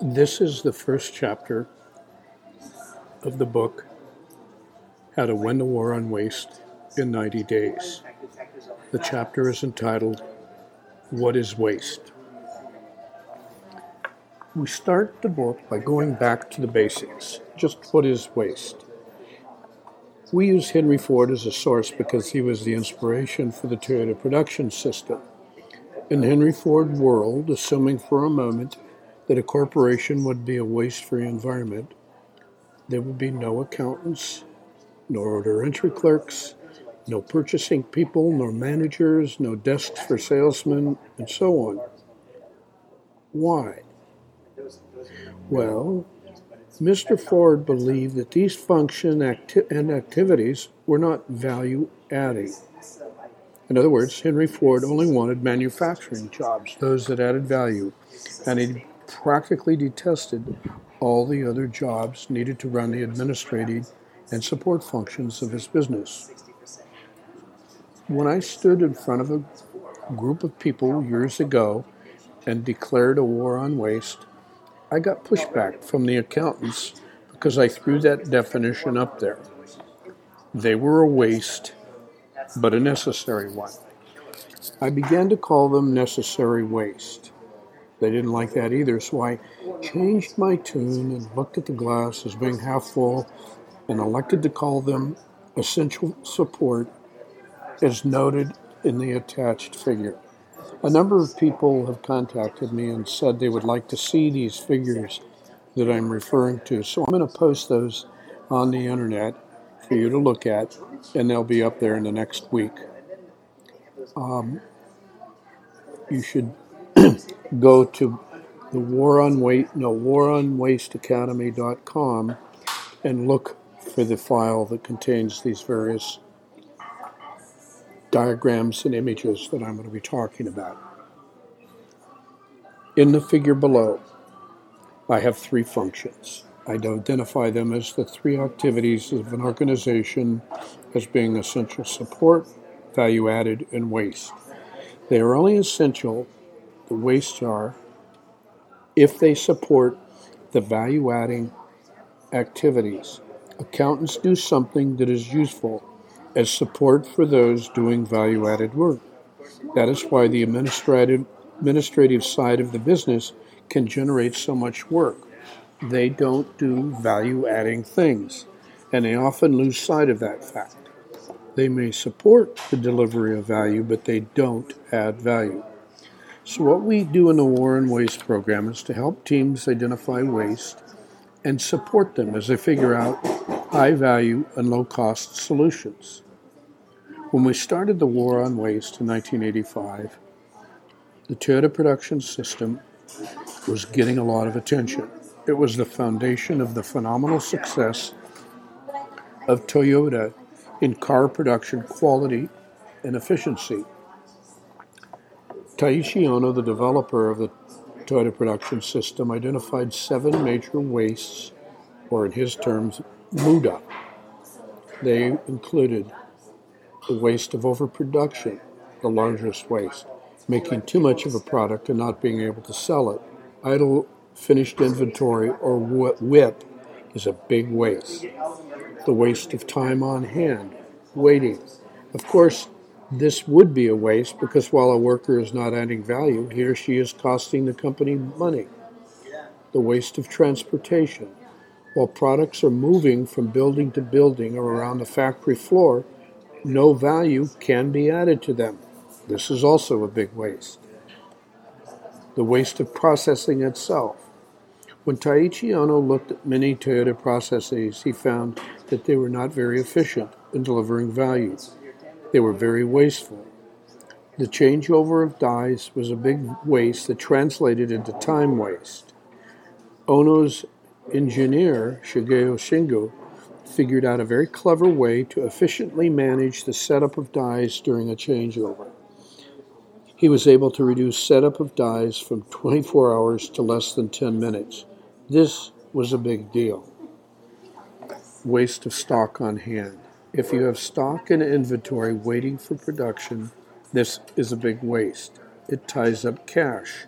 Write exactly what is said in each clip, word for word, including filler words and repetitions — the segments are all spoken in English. This is the first chapter of the book, How to Win the War on Waste in ninety days. The chapter is entitled, What is Waste? We start the book by going back to the basics. Just what is waste? We use Henry Ford as a source because he was the inspiration for the Toyota Production System. In the Henry Ford world, assuming for a moment that a corporation would be a waste-free environment, there would be no accountants, nor order entry clerks, no purchasing people, nor managers, no desks for salesmen, and so on. Why? Well, Mister Ford believed that these functions acti- and activities were not value-adding. In other words, Henry Ford only wanted manufacturing jobs, those that added value, and he practically detested all the other jobs needed to run the administrative and support functions of his business. When I stood in front of a group of people years ago and declared a war on waste, I got pushback from the accountants because I threw that definition up there. They were a waste, but a necessary one. I began to call them necessary waste. They didn't like that either, so I changed my tune and looked at the glass as being half full and elected to call them essential support, as noted in the attached figure. A number of people have contacted me and said they would like to see these figures that I'm referring to, so I'm going to post those on the internet for you to look at, and they'll be up there in the next week. Um, you should go to the war on waste, no, war on waste academy dot com and look for the file that contains these various diagrams and images that I'm going to be talking about. In the figure below, I have three functions. I'd identify them as the three activities of an organization as being essential support, value added, and waste. They are only essential, the wastes are, if they support the value adding activities. Accountants do something that is useful as support for those doing value added work. That is why the administrative, administrative side of the business can generate so much work. They don't do value-adding things, and they often lose sight of that fact. They may support the delivery of value, but they don't add value. So what we do in the War on Waste program is to help teams identify waste and support them as they figure out high-value and low-cost solutions. When we started the War on Waste in nineteen eighty-five, the Toyota Production System was getting a lot of attention. It was the foundation of the phenomenal success of Toyota in car production quality and efficiency. Taiichi Ohno, the developer of the Toyota Production System, identified seven major wastes, or in his terms, muda. They included the waste of overproduction, the largest waste, making too much of a product and not being able to sell it. Idle finished inventory, or WIP, is a big waste. The waste of time on hand, waiting. Of course, this would be a waste because while a worker is not adding value, he or she is costing the company money. The waste of transportation. While products are moving from building to building or around the factory floor, no value can be added to them. This is also a big waste. The waste of processing itself. When Taiichi Ohno looked at many Toyota processes, he found that they were not very efficient in delivering value. They were very wasteful. The changeover of dies was a big waste that translated into time waste. Ohno's engineer, Shigeo Shingo, figured out a very clever way to efficiently manage the setup of dies during a changeover. He was able to reduce setup of dies from twenty-four hours to less than ten minutes. This was a big deal. Waste of stock on hand. If you have stock and inventory waiting for production, this is a big waste. It ties up cash.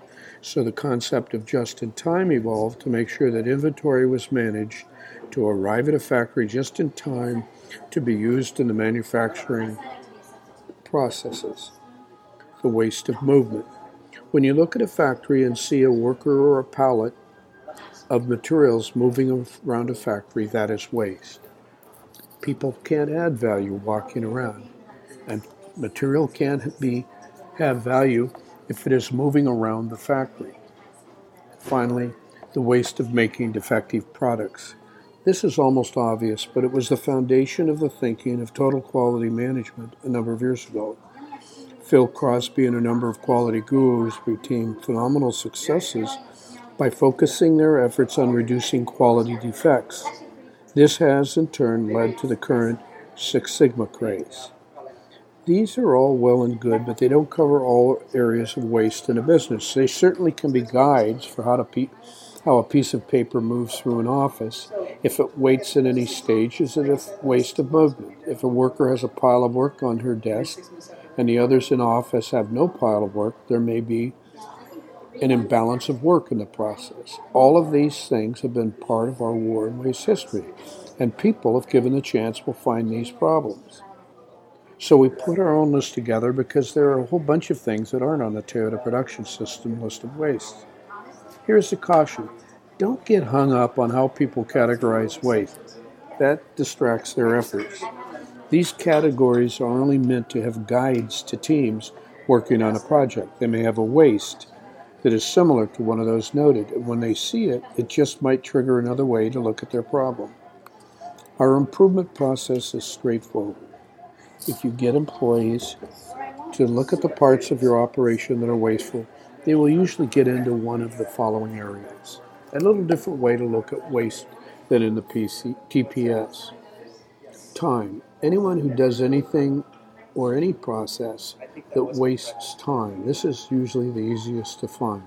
So the concept of just in time evolved to make sure that inventory was managed to arrive at a factory just in time to be used in the manufacturing processes. The waste of movement. When you look at a factory and see a worker or a pallet of materials moving around a factory, that is waste. People can't add value walking around, and material can't be have value if it is moving around the factory. Finally, the waste of making defective products. This is almost obvious, but it was the foundation of the thinking of Total Quality Management a number of years ago. Phil Crosby and a number of quality gurus became phenomenal successes by focusing their efforts on reducing quality defects. This has, in turn, led to the current Six Sigma craze. These are all well and good, but they don't cover all areas of waste in a business. They certainly can be guides for how, to pe- how a piece of paper moves through an office, if it waits at any stage, is it a waste of movement. If a worker has a pile of work on her desk and the others in office have no pile of work, there may be an imbalance of work in the process. All of these things have been part of our war and waste history, and people, if given the chance, will find these problems. So we put our own list together because there are a whole bunch of things that aren't on the Toyota Production System list of waste. Here's the caution. Don't get hung up on how people categorize waste. That distracts their efforts. These categories are only meant to have guides to teams working on a project. They may have a waste that is similar to one of those noted, and when they see it, it just might trigger another way to look at their problem. Our improvement process is straightforward. If you get employees to look at the parts of your operation that are wasteful, they will usually get into one of the following areas. A little different way to look at waste than in the T P S. Time. Anyone who does anything or any process that wastes time. This is usually the easiest to find.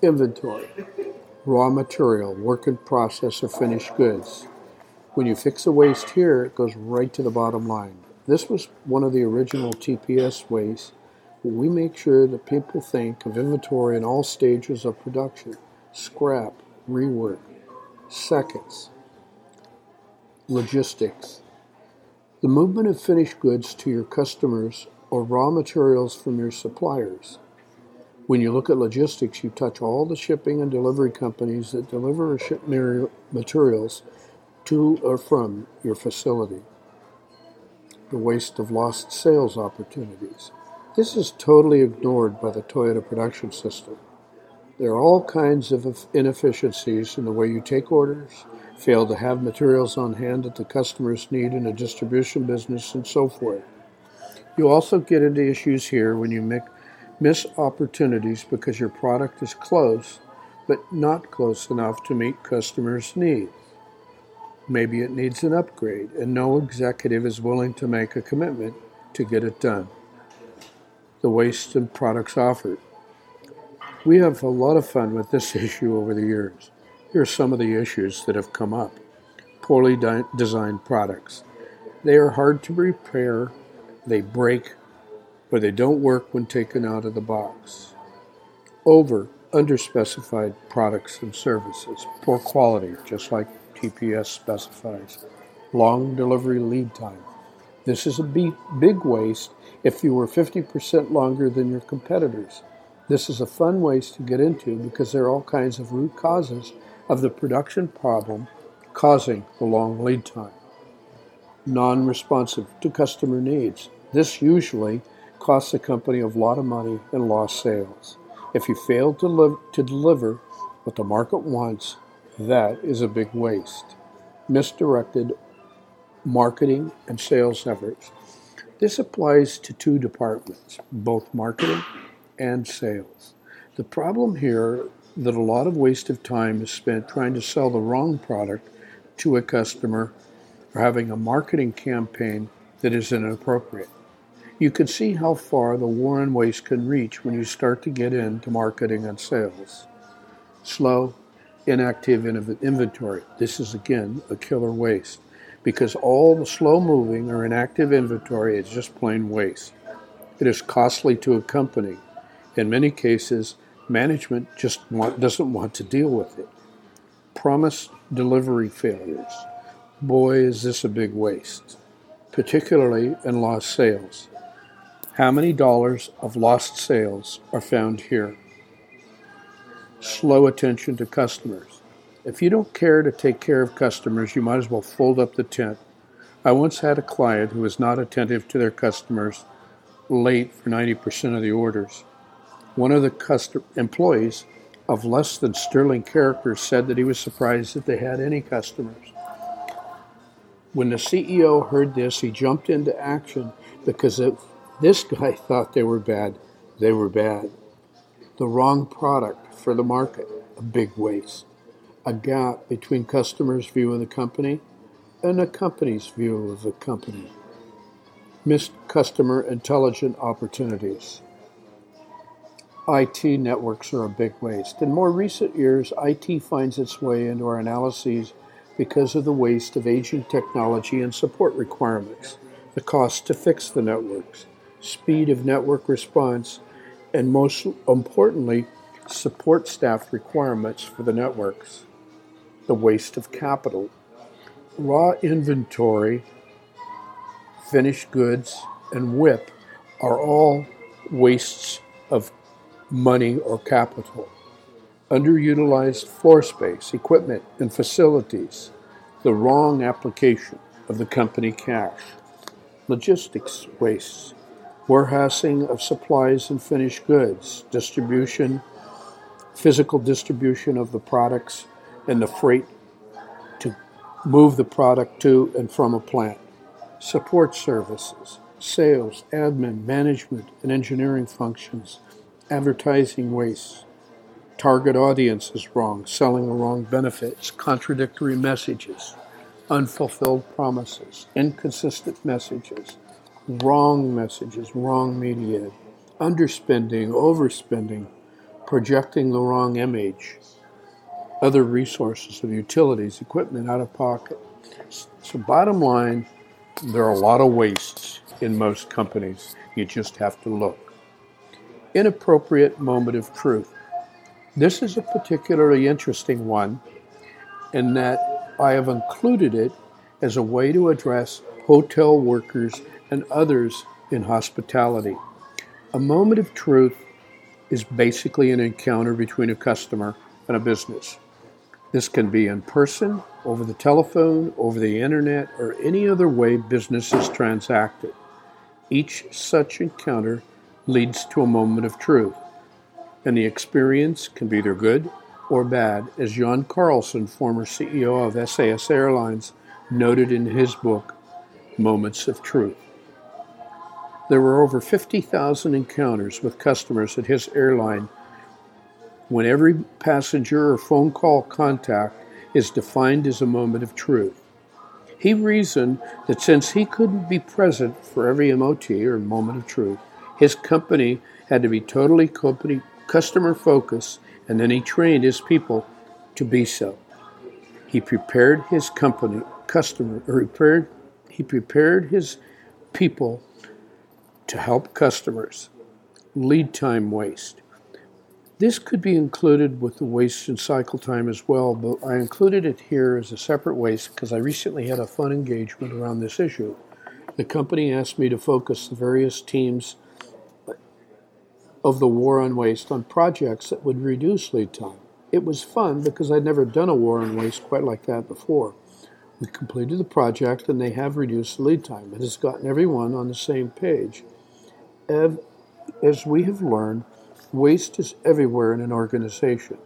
Inventory. Raw material, work in process, or finished goods. When you fix a waste here, it goes right to the bottom line. This was one of the original T P S ways. We make sure that people think of inventory in all stages of production. Scrap, rework, seconds, logistics. The movement of finished goods to your customers or raw materials from your suppliers. When you look at logistics, you touch all the shipping and delivery companies that deliver or ship materials to or from your facility. The waste of lost sales opportunities. This is totally ignored by the Toyota Production System. There are all kinds of inefficiencies in the way you take orders, fail to have materials on hand that the customers need in a distribution business, and so forth. You also get into issues here when you miss opportunities because your product is close, but not close enough to meet customers' needs. Maybe it needs an upgrade, and no executive is willing to make a commitment to get it done. The waste and products offered. We have a lot of fun with this issue over the years. Here are some of the issues that have come up. Poorly di- designed products. They are hard to repair, they break, or they don't work when taken out of the box. Over, underspecified products and services. Poor quality, just like T P S specifies. Long delivery lead time. This is a big waste if you were fifty percent longer than your competitors. This is a fun waste to get into because there are all kinds of root causes of the production problem causing the long lead time. Non-responsive to customer needs. This usually costs the company a lot of money and lost sales. If you fail to, live, to deliver what the market wants, that is a big waste. Misdirected marketing and sales efforts. This applies to two departments, both marketing and sales. The problem here that a lot of waste of time is spent trying to sell the wrong product to a customer or having a marketing campaign that is inappropriate. You can see how far the war on waste can reach when you start to get into marketing and sales. Slow, inactive inventory. This is, again, a killer waste because all the slow-moving or inactive inventory is just plain waste. It is costly to a company. In many cases, Management just want, doesn't want to deal with it. Promise delivery failures. Boy, is this a big waste, particularly in lost sales. How many dollars of lost sales are found here? Slow attention to customers. If you don't care to take care of customers, you might as well fold up the tent. I once had a client who was not attentive to their customers, late for ninety percent of the orders. One of the custom- employees of less than sterling character said that he was surprised that they had any customers. When the C E O heard this, he jumped into action because if this guy thought they were bad, they were bad. The wrong product for the market, a big waste. A gap between customers' view of the company and a company's view of the company. Missed customer intelligent opportunities. I T networks are a big waste. In more recent years, I T finds its way into our analyses because of the waste of aging technology and support requirements, the cost to fix the networks, speed of network response, and most importantly, support staff requirements for the networks. The waste of capital. Raw inventory, finished goods, and W I P are all wastes of money or capital. Underutilized floor space, equipment, and facilities. The wrong application of the company cash. Logistics wastes. Warehousing of supplies and finished goods. Distribution, physical distribution of the products, and the freight to move the product to and from a plant. Support services, sales, admin, management, and engineering functions, advertising wastes, target audience is wrong, selling the wrong benefits, contradictory messages, unfulfilled promises, inconsistent messages, wrong messages, wrong media, underspending, overspending, projecting the wrong image, other resources of utilities, equipment, out of pocket. So bottom line, there are a lot of wastes in most companies. You just have to look. Inappropriate moment of truth. This is a particularly interesting one in that I have included it as a way to address hotel workers and others in hospitality. A moment of truth is basically an encounter between a customer and a business. This can be in person, over the telephone, over the internet, or any other way business is transacted. Each such encounter leads to a moment of truth, and the experience can be either good or bad, as John Carlson, former C E O of S A S Airlines, noted in his book, Moments of Truth. There were over fifty thousand encounters with customers at his airline when every passenger or phone call contact is defined as a moment of truth. He reasoned that since he couldn't be present for every M O T or moment of truth, his company had to be totally company customer focused, and then he trained his people to be so. He prepared his company customer or prepared he prepared his people to help customers. Lead time waste. This could be included with the waste in cycle time as well, but I included it here as a separate waste because I recently had a fun engagement around this issue. The company asked me to focus the various teams of the War on Waste on projects that would reduce lead time. It was fun because I'd never done a War on Waste quite like that before. We completed the project and they have reduced the lead time. It has gotten everyone on the same page. As we have learned, waste is everywhere in an organization.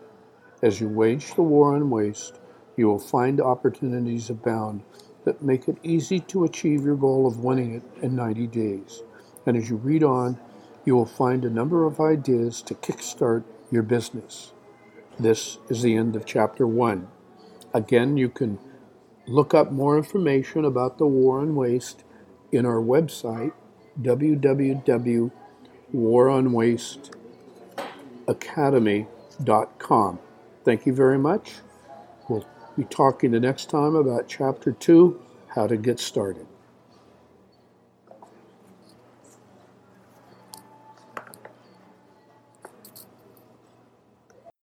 As you wage the war on waste, you will find opportunities abound that make it easy to achieve your goal of winning it in ninety days. And as you read on, you will find a number of ideas to kickstart your business. This is the end of chapter one. Again, you can look up more information about the war on waste in our website, w w w dot war on waste academy dot com. Thank you very much. We'll be talking the next time about Chapter two, How to Get Started.